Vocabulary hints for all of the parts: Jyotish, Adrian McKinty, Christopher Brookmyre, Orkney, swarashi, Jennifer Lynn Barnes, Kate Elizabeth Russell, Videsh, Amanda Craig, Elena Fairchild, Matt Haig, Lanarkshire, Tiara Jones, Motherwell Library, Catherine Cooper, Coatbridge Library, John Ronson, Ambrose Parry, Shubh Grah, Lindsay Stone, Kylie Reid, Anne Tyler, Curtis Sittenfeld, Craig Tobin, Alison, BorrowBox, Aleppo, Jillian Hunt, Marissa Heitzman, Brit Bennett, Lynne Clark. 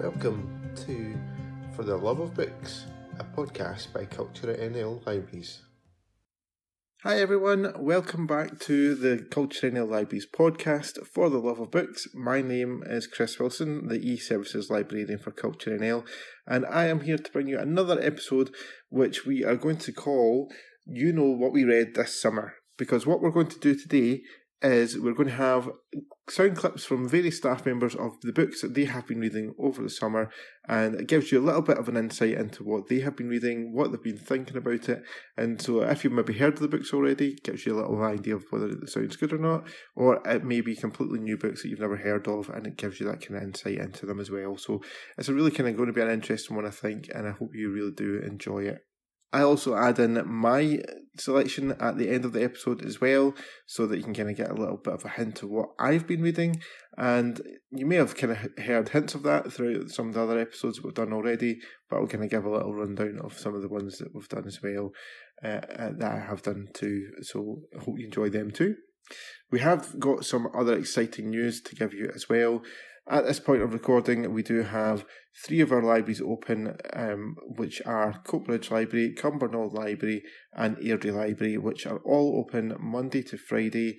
Welcome to For the Love of Books, a podcast by culturenl Libraries. Hi everyone, welcome back to the culturenl Libraries podcast, For the Love of Books. My name is Chris Wilson, the e-services librarian for culturenl, and I am here to bring you another episode which we are going to call You Know What We Read This Summer, because what we're going to do today is we're going to have sound clips from various staff members of the books that they have been reading over the summer, and it gives you a little bit of an insight into what they have been reading, what they've been thinking about it. And so if you've maybe heard of the books already, it gives you a little idea of whether it sounds good or not, or it may be completely new books that you've never heard of, and it gives you that kind of insight into them as well. So it's really kind of going to be an interesting one, I think, and I hope you really do enjoy it. I also add in my selection at the end of the episode as well, so that you can kind of get a little bit of a hint of what I've been reading, and you may have kind of heard hints of that throughout some of the other episodes we've done already, but I'll kind of give a little rundown of some of the ones that we've done as well, that I have done too, so I hope you enjoy them too. We have got some other exciting news to give you as well. At this point of recording, we do have three of our libraries open, which are Coatbridge Library, Cumbernauld Library and Airdrie Library, which are all open Monday to Friday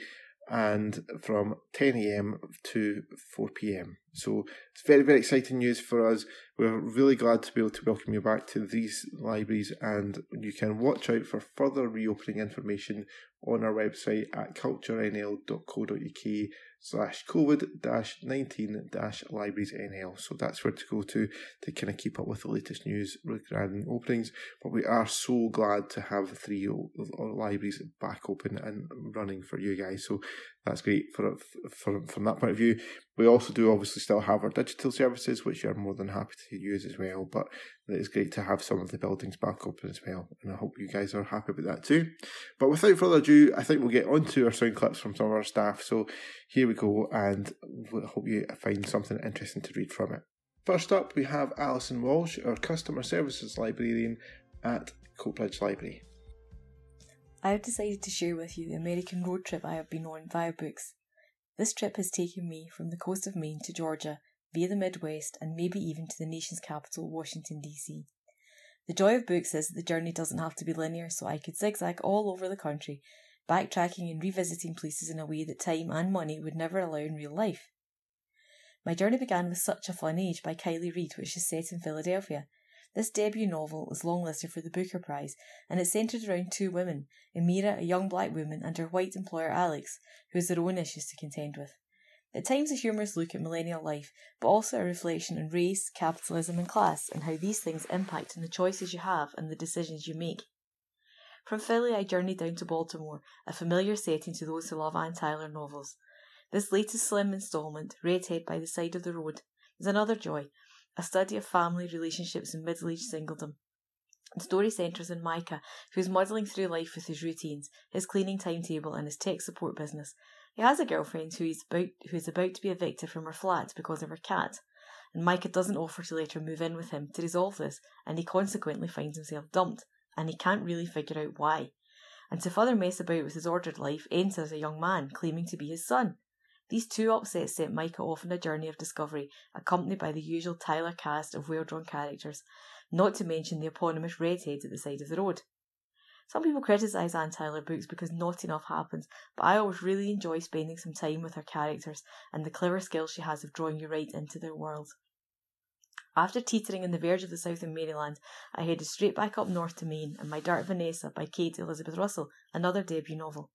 and from 10 a.m. to 4 p.m. So it's very, very exciting news for us. We're really glad to be able to welcome you back to these libraries, and you can watch out for further reopening information on our website at culturenl.co.uk/COVID-19-librariesnl. So that's where to go to kind of keep up with the latest news regarding openings. But we are so glad to have three libraries back open and running for you guys. So that's great from that point of view. We also do obviously still have our digital services, which you're more than happy to use as well, but it's great to have some of the buildings back open as well, and I hope you guys are happy with that too. But without further ado, I think we'll get on to our sound clips from some of our staff, so here we go, and we hope you find something interesting to read from it. First up, we have Alison Walsh, our Customer Services Librarian at Coatbridge Library. I have decided to share with you the American road trip I have been on via books. This trip has taken me from the coast of Maine to Georgia, via the Midwest, and maybe even to the nation's capital, Washington DC. The joy of books is that the journey doesn't have to be linear, so I could zigzag all over the country, backtracking and revisiting places in a way that time and money would never allow in real life. My journey began with Such a Fun Age by Kylie Reid, which is set in Philadelphia. This debut novel is longlisted for the Booker Prize, and it's centred around two women, Amira, a young black woman, and her white employer Alex, who has their own issues to contend with. At times a humorous look at millennial life, but also a reflection on race, capitalism and class, and how these things impact on the choices you have and the decisions you make. From Philly I journeyed down to Baltimore, a familiar setting to those who love Anne Tyler novels. This latest slim instalment, Redhead by the Side of the Road, is another joy, a study of family, relationships and middle-aged singledom. The story centres on Micah, who is muddling through life with his routines, his cleaning timetable and his tech support business. He has a girlfriend who is about to be evicted from her flat because of her cat, and Micah doesn't offer to let her move in with him to resolve this, and he consequently finds himself dumped, and he can't really figure out why. And to further mess about with his ordered life, enters a young man claiming to be his son. These two upsets sent Micah off on a journey of discovery, accompanied by the usual Tyler cast of well-drawn characters, not to mention the eponymous redhead at the side of the road. Some people criticise Anne Tyler books because not enough happens, but I always really enjoy spending some time with her characters and the clever skill she has of drawing you right into their world. After teetering on the verge of the south in Maryland, I headed straight back up north to Maine and my Dark Vanessa by Kate Elizabeth Russell, another debut novel.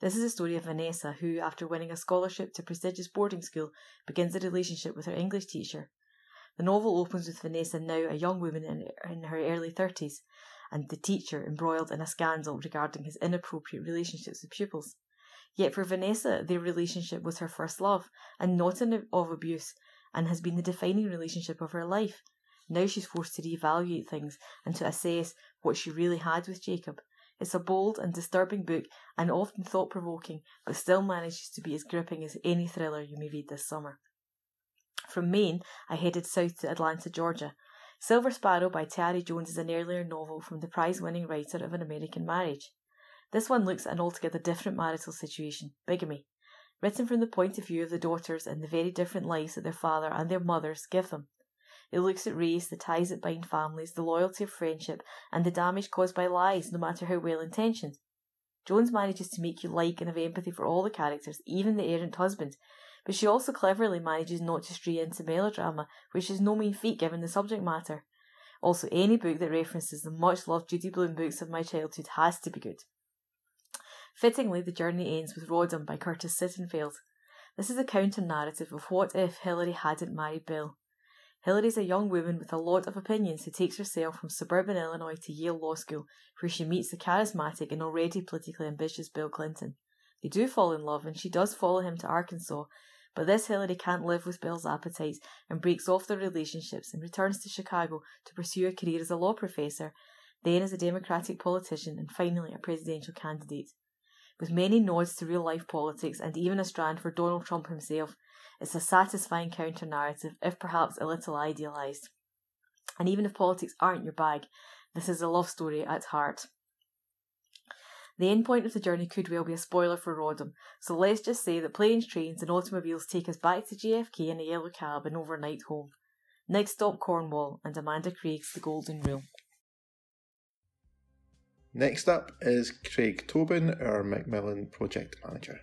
This is the story of Vanessa, who, after winning a scholarship to a prestigious boarding school, begins a relationship with her English teacher. The novel opens with Vanessa, now a young woman in her early 30s, and the teacher embroiled in a scandal regarding his inappropriate relationships with pupils. Yet for Vanessa, their relationship was her first love, and not one of abuse, and has been the defining relationship of her life. Now she's forced to reevaluate things and to assess what she really had with Jacob. It's a bold and disturbing book, and often thought-provoking, but still manages to be as gripping as any thriller you may read this summer. From Maine, I headed south to Atlanta, Georgia. Silver Sparrow by Tiara Jones is an earlier novel from the prize-winning writer of An American Marriage. This one looks at an altogether different marital situation, bigamy, written from the point of view of the daughters and the very different lives that their father and their mothers give them. It looks at race, the ties that bind families, the loyalty of friendship, and the damage caused by lies, no matter how well-intentioned. Jones manages to make you like and have empathy for all the characters, even the errant husband, but she also cleverly manages not to stray into melodrama, which is no mean feat given the subject matter. Also, any book that references the much-loved Judy Blume books of my childhood has to be good. Fittingly, the journey ends with Rodham by Curtis Sittenfeld. This is a counter-narrative of what if Hilary hadn't married Bill. Hilary's a young woman with a lot of opinions who takes herself from suburban Illinois to Yale Law School, where she meets the charismatic and already politically ambitious Bill Clinton. They do fall in love, and she does follow him to Arkansas, but this Hilary can't live with Bill's appetites and breaks off their relationships and returns to Chicago to pursue a career as a law professor, then as a Democratic politician, and finally a presidential candidate. With many nods to real-life politics and even a strand for Donald Trump himself, it's a satisfying counter-narrative, if perhaps a little idealised. And even if politics aren't your bag, this is a love story at heart. The end point of the journey could well be a spoiler for Rodham, so let's just say that planes, trains and automobiles take us back to JFK in a yellow cab and overnight home. Next stop Cornwall and Amanda Craig's The Golden Rule. Next up is Craig Tobin, our Macmillan Project Manager.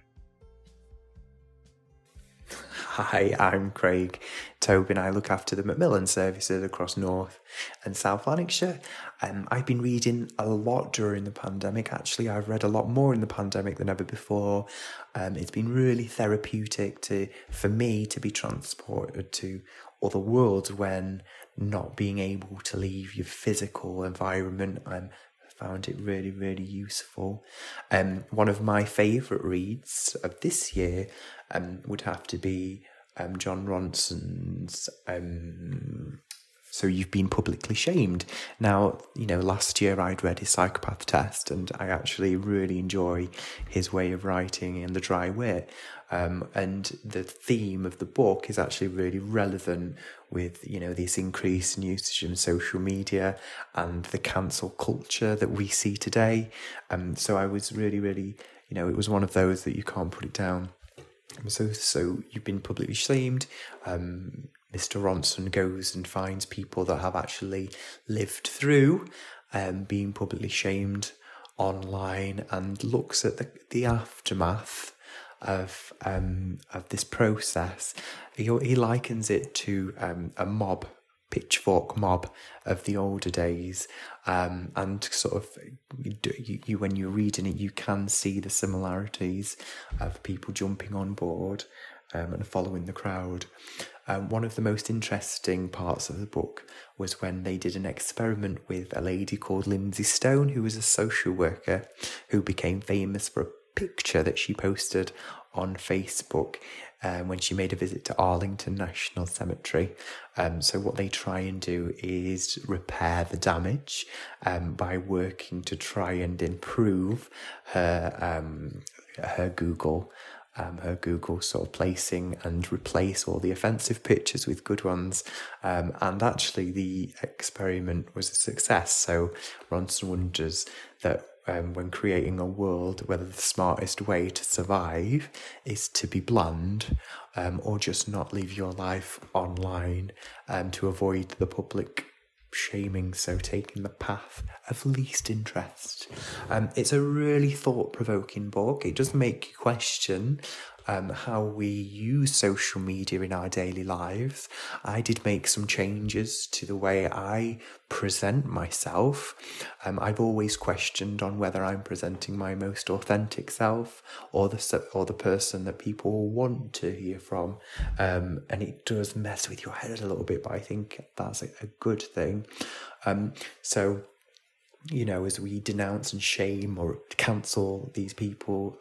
Hi, I'm Craig Tobin. I look after the Macmillan services across North and South Lanarkshire. I've been reading a lot during the pandemic. Actually, I've read a lot more in the pandemic than ever before. It's been really therapeutic for me to be transported to other worlds when not being able to leave your physical environment. Found it really, really useful. One of my favourite reads of this year would have to be John Ronson's So You've Been Publicly Shamed. Now, you know, last year I'd read his Psychopath Test, and I actually really enjoy his way of writing and the dry wit. And the theme of the book is actually really relevant with, you know, this increase in usage in social media and the cancel culture that we see today. So I was really, really, you know, it was one of those that you can't put it down. So You've Been Publicly Shamed. Mr. Ronson goes and finds people that have actually lived through being publicly shamed online and looks at the aftermath of this process. He likens it to a mob, pitchfork mob of the older days, and sort of you when you're reading it, you can see the similarities of people jumping on board and following the crowd. One of the most interesting parts of the book was when they did an experiment with a lady called Lindsay Stone, who was a social worker who became famous for a picture that she posted on Facebook when she made a visit to Arlington National Cemetery. So what they try and do is repair the damage by working to try and improve her Google sort of placing and replace all the offensive pictures with good ones. And actually the experiment was a success. So Ronson wonders that when creating a world, whether the smartest way to survive is to be bland or just not leave your life online to avoid the public shaming, so taking the path of least interest. It's a really thought-provoking book. It does make you question how we use social media in our daily lives. I did make some changes to the way I present myself. I've always questioned on whether I'm presenting my most authentic self or the person that people want to hear from. And it does mess with your head a little bit, but I think that's a good thing. So, you know, as we denounce and shame or cancel these people,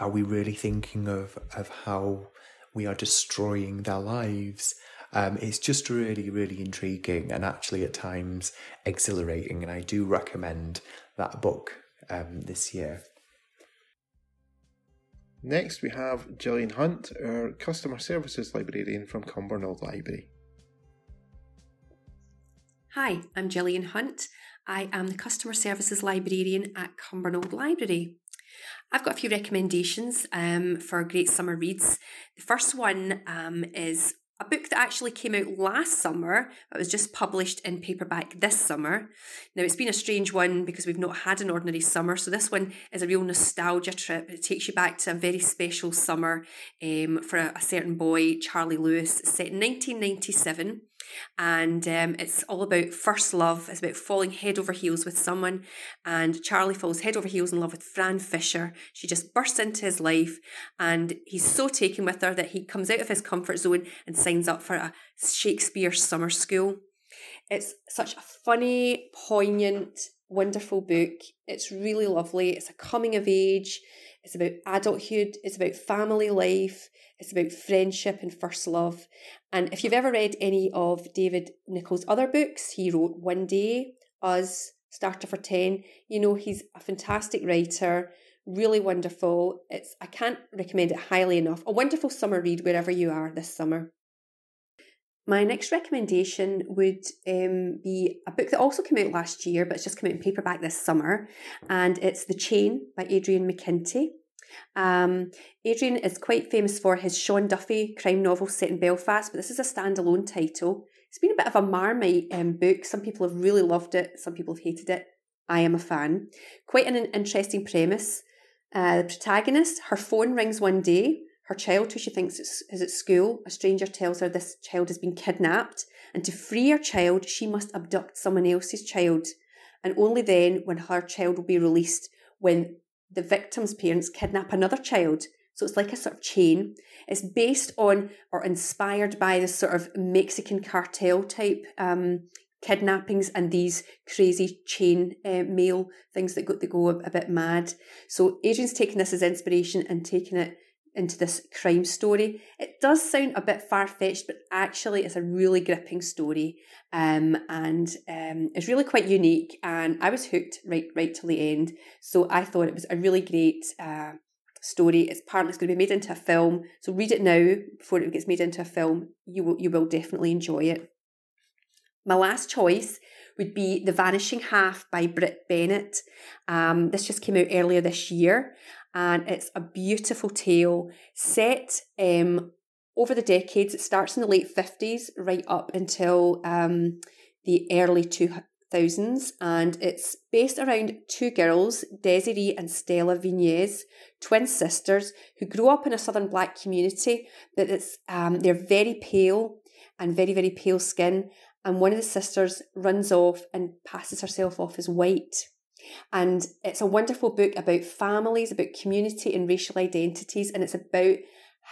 are we really thinking of how we are destroying their lives? It's just really, really intriguing and actually at times exhilarating. And I do recommend that book this year. Next, we have Jillian Hunt, our Customer Services Librarian from Cumbernauld Library. Hi, I'm Jillian Hunt. I am the Customer Services Librarian at Cumbernauld Library. I've got a few recommendations for great summer reads. The first one is a book that actually came out last summer, but was just published in paperback this summer. Now, it's been a strange one because we've not had an ordinary summer, so this one is a real nostalgia trip. It takes you back to a very special summer for a certain boy, Charlie Lewis. It's set in 1997, and it's all about first love. It's about falling head over heels with someone, and Charlie falls head over heels in love with Fran Fisher. She just bursts into his life, and he's so taken with her that he comes out of his comfort zone and signs up for a Shakespeare summer school. It's such a funny, poignant, wonderful book. It's really lovely. It's a coming of age. It's about adulthood. It's about family life. It's about friendship and first love. And if you've ever read any of David Nichols' other books, he wrote One Day, Us, Starter for 10. You know, he's a fantastic writer, really wonderful. I can't recommend it highly enough. A wonderful summer read wherever you are this summer. My next recommendation would be a book that also came out last year, but it's just come out in paperback this summer. And it's The Chain by Adrian McKinty. Adrian is quite famous for his Sean Duffy crime novel set in Belfast, but this is a standalone title. It's been a bit of a marmite book. Some people have really loved it, some people have hated it. I am a fan. Quite an interesting premise. The protagonist, her phone rings one day. Her child, who she thinks is at school, a stranger tells her this child has been kidnapped, and to free her child, she must abduct someone else's child. And only then, when her child will be released, when the victim's parents kidnap another child. So it's like a sort of chain. It's based on or inspired by this sort of Mexican cartel type kidnappings and these crazy chain mail things that go a bit mad. So Adrian's taking this as inspiration and taking it into this crime story. It does sound a bit far-fetched, but actually it's a really gripping story and it's really quite unique, and I was hooked right till the end. So I thought it was a really great story. It's apparently it's going to be made into a film, so read it now before it gets made into a film. You will definitely enjoy it. My last choice would be The Vanishing Half by Brit Bennett. This just came out earlier this year. And it's a beautiful tale set over the decades. It starts in the late 50s right up until the early 2000s. And it's based around two girls, Desiree and Stella Vignes, twin sisters, who grew up in a southern black community. But they're very pale and very, very pale skin. And one of the sisters runs off and passes herself off as white. And it's a wonderful book about families, about community and racial identities, and it's about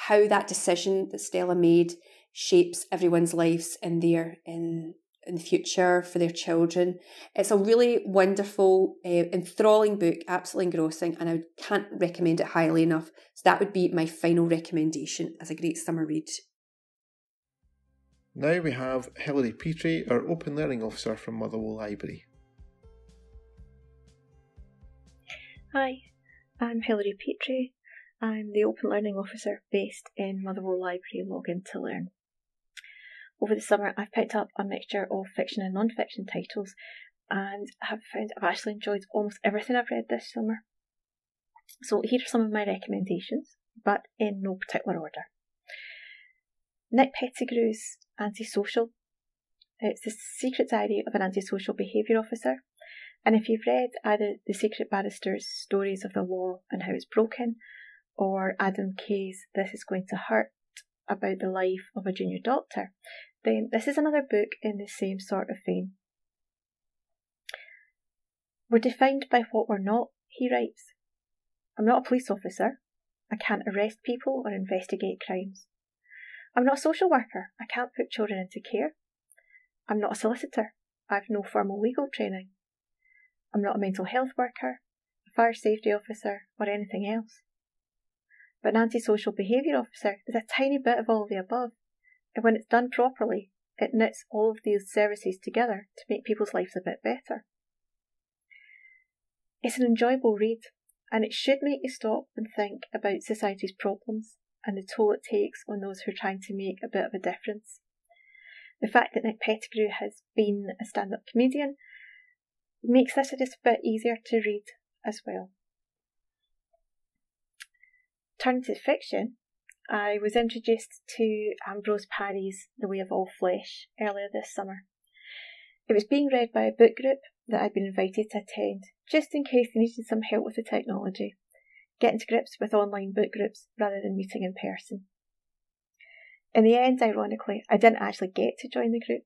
how that decision that Stella made shapes everyone's lives in the future for their children. It's a really wonderful, enthralling book, absolutely engrossing, and I can't recommend it highly enough. So that would be my final recommendation as a great summer read. Now we have Hilary Petrie, our Open Learning Officer from Motherwell Library. Hi, I'm Hilary Petrie. I'm the Open Learning Officer based in Motherwell Library, Login to Learn. Over the summer, I've picked up a mixture of fiction and non-fiction titles, and have found I've actually enjoyed almost everything I've read this summer. So here are some of my recommendations, but in no particular order. Nick Pettigrew's Antisocial. It's The Secret Diary of an Antisocial Behaviour Officer. And if you've read either The Secret Barrister's Stories of the Law and How It's Broken, or Adam Kay's This Is Going to Hurt, about the life of a junior doctor, then this is another book in the same sort of vein. We're defined by what we're not, he writes. I'm not a police officer. I can't arrest people or investigate crimes. I'm not a social worker. I can't put children into care. I'm not a solicitor. I've no formal legal training. I'm not a mental health worker, a fire safety officer, or anything else. But an antisocial behaviour officer is a tiny bit of all of the above, and when it's done properly, it knits all of these services together to make people's lives a bit better. It's an enjoyable read, and it should make you stop and think about society's problems and the toll it takes on those who are trying to make a bit of a difference. The fact that Nick Pettigrew has been a stand-up comedian makes this just a bit easier to read as well. Turning to fiction, I was introduced to Ambrose Parry's The Way of All Flesh earlier this summer. It was being read by a book group that I'd been invited to attend, just in case they needed some help with the technology, getting to grips with online book groups rather than meeting in person. In the end, ironically, I didn't actually get to join the group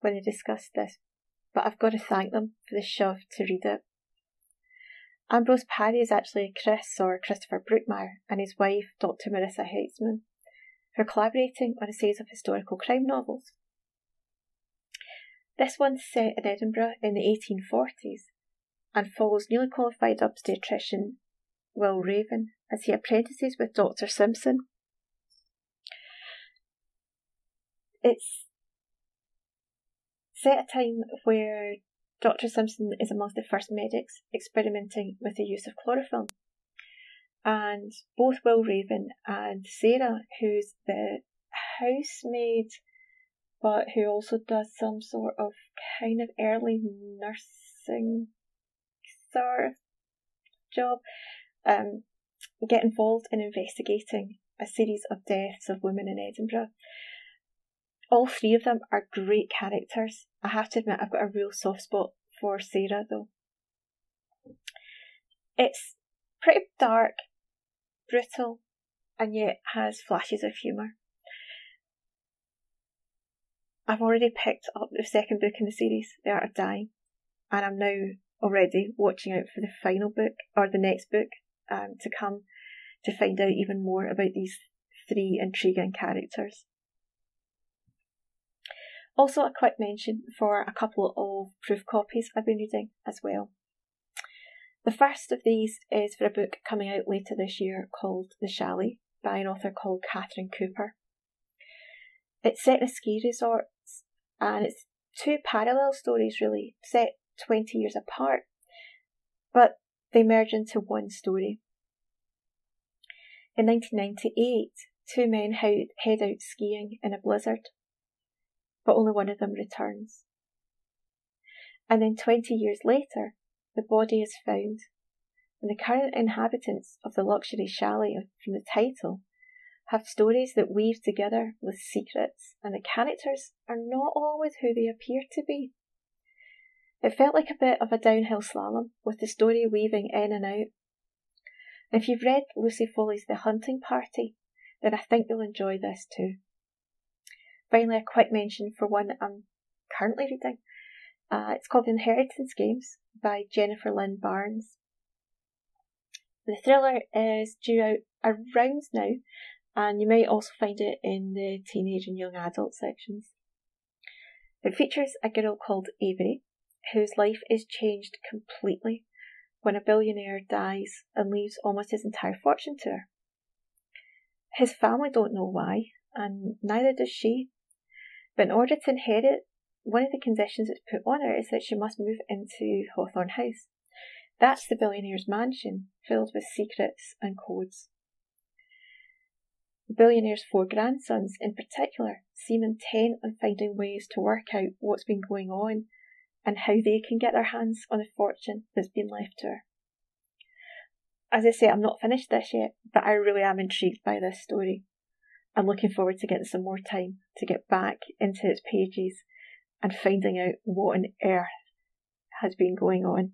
when they discussed this, but I've got to thank them for the shove to read it. Ambrose Parry is actually Christopher Brookmyre, and his wife, Dr. Marissa Heitzman, who are collaborating on a series of historical crime novels. This one's set in Edinburgh in the 1840s and follows newly qualified obstetrician Will Raven as he apprentices with Dr. Simpson. It's set a time where Dr. Simpson is amongst the first medics experimenting with the use of chloroform. And both Will Raven and Sarah, who's the housemaid, but who also does some sort of kind of early nursing sort of job, get involved in investigating a series of deaths of women in Edinburgh. All three of them are great characters. I have to admit, I've got a real soft spot for Sarah, though. It's pretty dark, brutal, and yet has flashes of humour. I've already picked up the second book in the series, The Art of Dying, and I'm now already watching out for the final book, or the next book, to come, to find out even more about these three intriguing characters. Also, a quick mention for a couple of proof copies I've been reading as well. The first of these is for a book coming out later this year called The Chalet by an author called Catherine Cooper. It's set in a ski resort, and it's two parallel stories really, set 20 years apart, but they merge into one story. In 1998, two men head out skiing in a blizzard, but only one of them returns. And then 20 years later, the body is found, and the current inhabitants of the luxury chalet from the title have stories that weave together with secrets, and the characters are not always who they appear to be. It felt like a bit of a downhill slalom, with the story weaving in and out. And if you've read Lucy Foley's The Hunting Party, then I think you'll enjoy this too. Finally, a quick mention for one I'm currently reading. It's called The Inheritance Games by Jennifer Lynn Barnes. The thriller is due out around now, and you might also find it in the teenage and young adult sections. It features a girl called Avery, whose life is changed completely when a billionaire dies and leaves almost his entire fortune to her. His family don't know why, and neither does she. But in order to inherit, one of the conditions that's put on her is that she must move into Hawthorne House. That's the billionaire's mansion, filled with secrets and codes. The billionaire's four grandsons, in particular, seem intent on finding ways to work out what's been going on and how they can get their hands on the fortune that's been left to her. As I say, I'm not finished this yet, but I really am intrigued by this story. I'm looking forward to getting some more time to get back into its pages and finding out what on earth has been going on.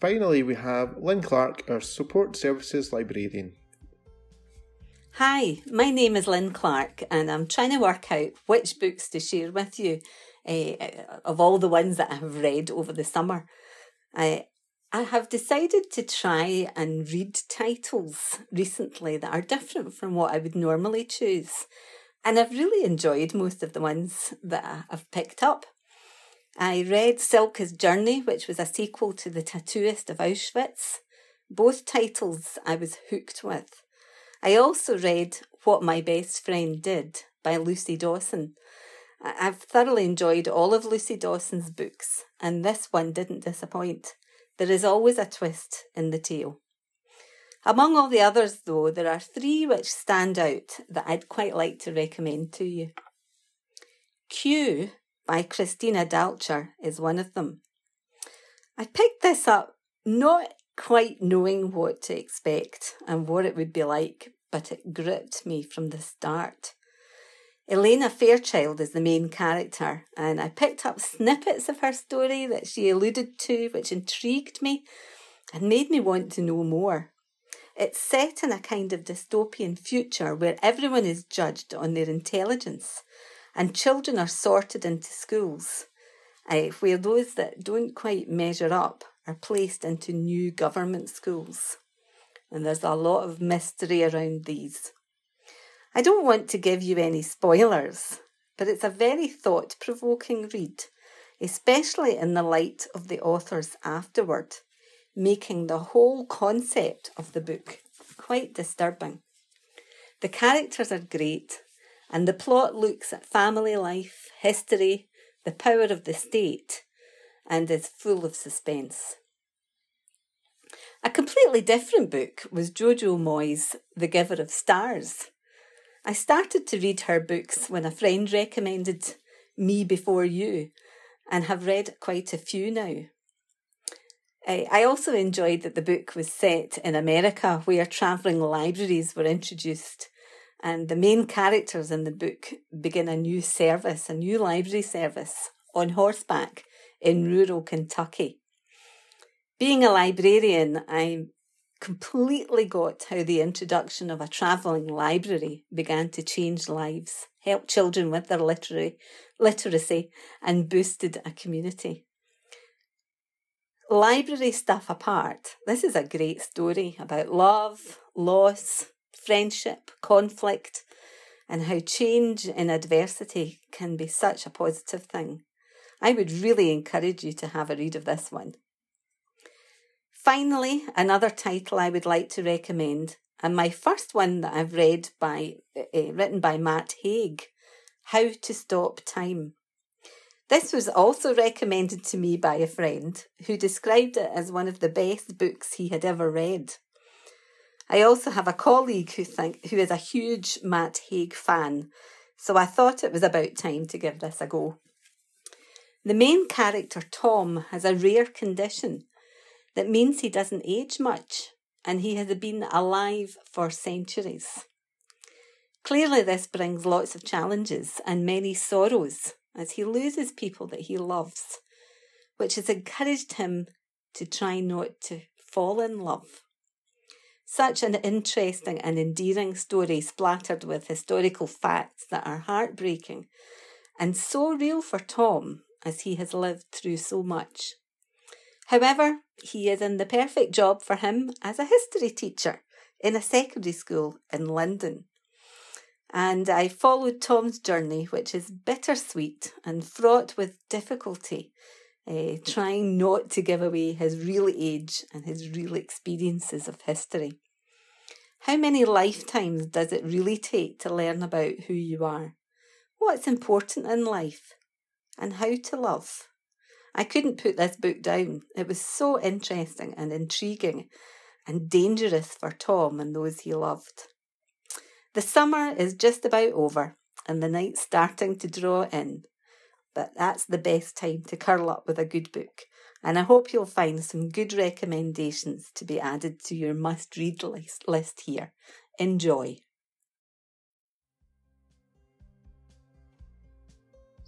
Finally, we have Lynne Clark, our Support Services Librarian. Hi, my name is Lynne Clark, and I'm trying to work out which books to share with you of all the ones that I have read over the summer. I have decided to try and read titles recently that are different from what I would normally choose. And I've really enjoyed most of the ones that I've picked up. I read Silke's Journey, which was a sequel to The Tattooist of Auschwitz. Both titles I was hooked with. I also read What My Best Friend Did by Lucy Dawson. I've thoroughly enjoyed all of Lucy Dawson's books, and this one didn't disappoint. There is always a twist in the tale. Among all the others, though, there are three which stand out that I'd quite like to recommend to you. Q by Christina Dalcher is one of them. I picked this up not quite knowing what to expect and what it would be like, but it gripped me from the start. Elena Fairchild is the main character, and I picked up snippets of her story that she alluded to, which intrigued me and made me want to know more. It's set in a kind of dystopian future where everyone is judged on their intelligence and children are sorted into schools, where those that don't quite measure up are placed into new government schools. And there's a lot of mystery around these. I don't want to give you any spoilers, but it's a very thought-provoking read, especially in the light of the authors afterward, making the whole concept of the book quite disturbing. The characters are great, and the plot looks at family life, history, the power of the state, and is full of suspense. A completely different book was Jojo Moyes' The Giver of Stars. I started to read her books when a friend recommended Me Before You, and have read quite a few now. I also enjoyed that the book was set in America, where travelling libraries were introduced, and the main characters in the book begin a new library service, on horseback in rural Kentucky. Being a librarian, I completely got how the introduction of a travelling library began to change lives, help children with their literacy, and boosted a community. Library stuff apart, this is a great story about love, loss, friendship, conflict, and how change in adversity can be such a positive thing. I would really encourage you to have a read of this one. Finally, another title I would like to recommend, and my first one that I've read written by Matt Haig, How to Stop Time. This was also recommended to me by a friend who described it as one of the best books he had ever read. I also have a colleague who is a huge Matt Haig fan, so I thought it was about time to give this a go. The main character, Tom, has a rare condition that means he doesn't age much, and he has been alive for centuries. Clearly this brings lots of challenges and many sorrows as he loses people that he loves, which has encouraged him to try not to fall in love. Such an interesting and endearing story, splattered with historical facts that are heartbreaking and so real for Tom, as he has lived through so much. However, he is in the perfect job for him as a history teacher in a secondary school in London. And I followed Tom's journey, which is bittersweet and fraught with difficulty, trying not to give away his real age and his real experiences of history. How many lifetimes does it really take to learn about who you are, what's important in life, and how to love? I couldn't put this book down. It was so interesting and intriguing and dangerous for Tom and those he loved. The summer is just about over and the night's starting to draw in, but that's the best time to curl up with a good book, and I hope you'll find some good recommendations to be added to your must-read list here. Enjoy.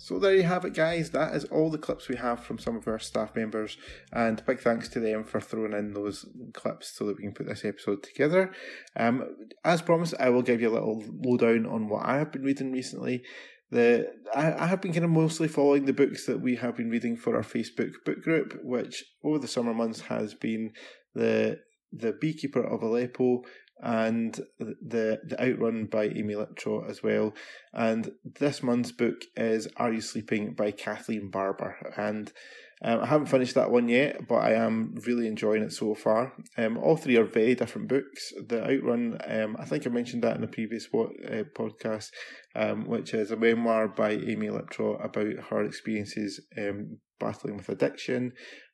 So there you have it, guys. That is all the clips we have from some of our staff members, and big thanks to them for throwing in those clips so that we can put this episode together. As promised, I will give you a little lowdown on what I have been reading recently. I have been kind of mostly following the books that we have been reading for our Facebook book group, which over the summer months has been The Beekeeper of Aleppo, and the Outrun by Amy Liptrot as well. And this month's book is Are You Sleeping by Kathleen Barber. And I haven't finished that one yet, but I am really enjoying it so far. All three are very different books. The Outrun, I think I mentioned that in the previous podcast, which is a memoir by Amy Liptrot about her experiences battling with addiction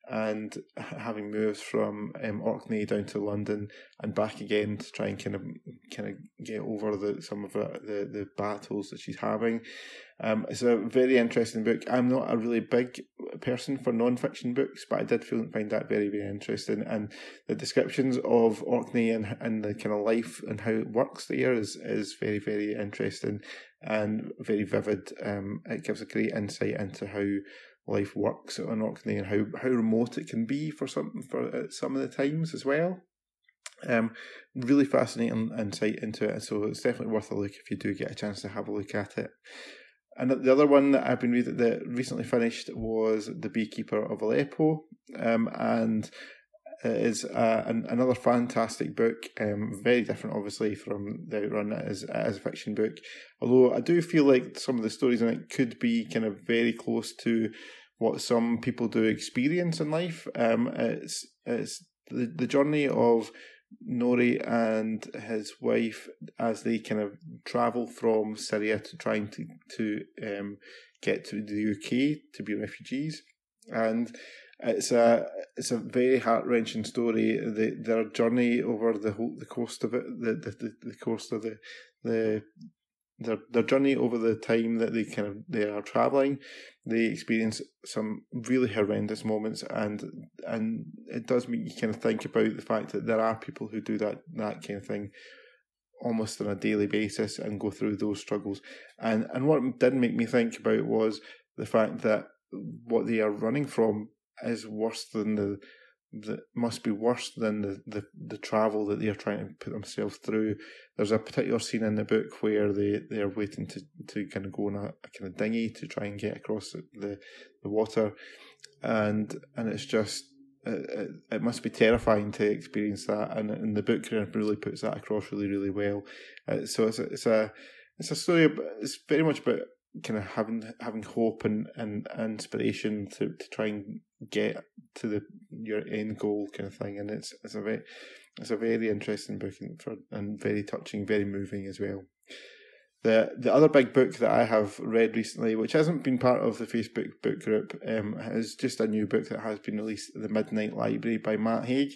and having moved from Orkney down to London and back again to try and kind of get over some of the battles that she's having. It's a very interesting book. I'm not a really big person for non-fiction books, but I did find that very, very interesting. And the descriptions of Orkney and the kind of life and how it works there is very, very interesting and very vivid. It gives a great insight into how life works on Orkney and how remote it can be for some of the times as well. Really fascinating insight into it, so it's definitely worth a look if you do get a chance to have a look at it. And the other one that I've been reading that recently finished was The Beekeeper of Aleppo, and it is another fantastic book, very different obviously from The Outrun as a fiction book, although I do feel like some of the stories in it could be kind of very close to what some people do experience in life. It's the journey of Nori and his wife as they kind of travel from Syria to trying to get to the UK to be refugees, and it's a very heart-wrenching story. Their journey over their journey over the time that they are travelling, they experience some really horrendous moments, and it does make you kind of think about the fact that there are people who do that kind of thing almost on a daily basis and go through those struggles. And what did make me think about was the fact that what they are running from is worse than the travel that they're trying to put themselves through. There's a particular scene in the book where they're waiting to kind of go on a kind of dinghy to try and get across the water, and it's just it must be terrifying to experience that, and the book really puts that across really, really well. So it's a story about, it's very much about kind of having hope and inspiration to try and get to your end goal kind of thing, and it's a very interesting book and very touching, very moving as well. The other big book that I have read recently, which hasn't been part of the Facebook book group, is just a new book that has been released, The Midnight Library by Matt Haig.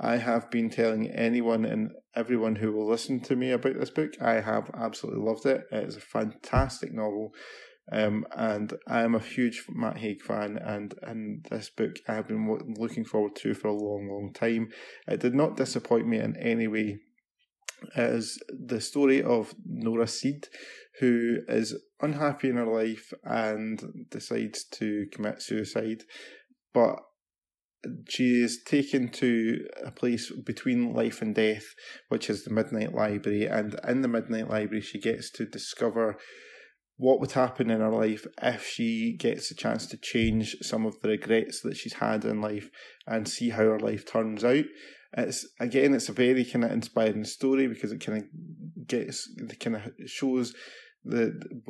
I have been telling anyone and everyone who will listen to me about this book, I have absolutely loved it. It is a fantastic novel, and I am a huge Matt Haig fan, and this book I have been looking forward to for a long, long time. It did not disappoint me in any way. It is the story of Nora Seed, who is unhappy in her life and decides to commit suicide, but she is taken to a place between life and death, which is the Midnight Library, and in the Midnight Library she gets to discover what would happen in her life if she gets a chance to change some of the regrets that she's had in life and see how her life turns out. It's a very kind of inspiring story because it kind of shows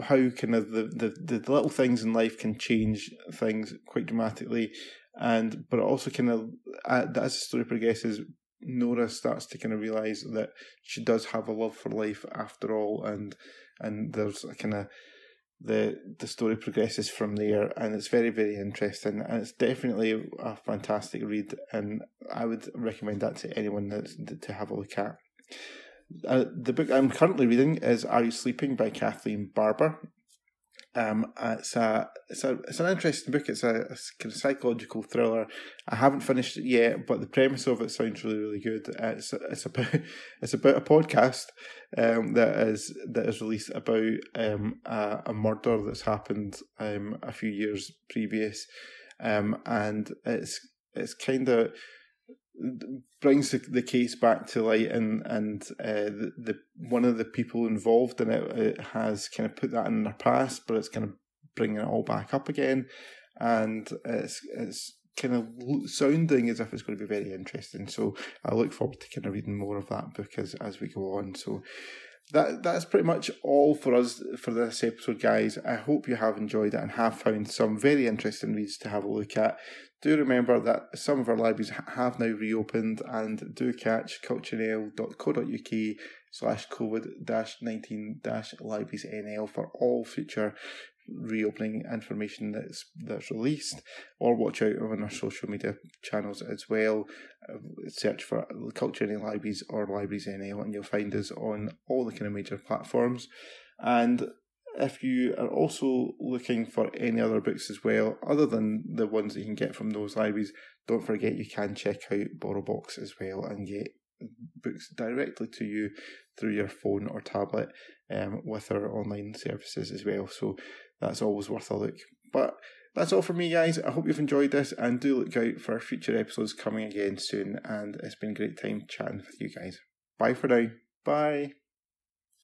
how kind of the little things in life can change things quite dramatically. But it also kind of, as the story progresses, Nora starts to kind of realise that she does have a love for life after all, and there's a kind of, the story progresses from there, and it's very, very interesting, and it's definitely a fantastic read, and I would recommend that to anyone to have a look at. The book I'm currently reading is Are You Sleeping by Kathleen Barber. It's an interesting book. It's a kind of psychological thriller. I haven't finished it yet, but the premise of it sounds really, really good. It's about a podcast that is released about a murder that's happened a few years previous, and it's kind of brings the case back to light, and the one of the people involved in it has kind of put that in their past, but it's kind of bringing it all back up again, and it's kind of sounding as if it's going to be very interesting. So I look forward to kind of reading more of that book as we go on. So that's pretty much all for us for this episode, guys. I hope you have enjoyed it and have found some very interesting reads to have a look at. Do remember that some of our libraries have now reopened, and do catch culturenl.co.uk/COVID-19-librariesnl for all future reopening information that's released, or watch out on our social media channels as well. Search for Culture NL Libraries or Libraries NL and you'll find us on all the kind of major platforms. And If you are also looking for any other books as well, other than the ones that you can get from those libraries, don't forget you can check out BorrowBox as well and get books directly to you through your phone or tablet with our online services as well. So that's always worth a look. But that's all from me, guys. I hope you've enjoyed this, and do look out for future episodes coming again soon. And it's been a great time chatting with you guys. Bye for now. Bye.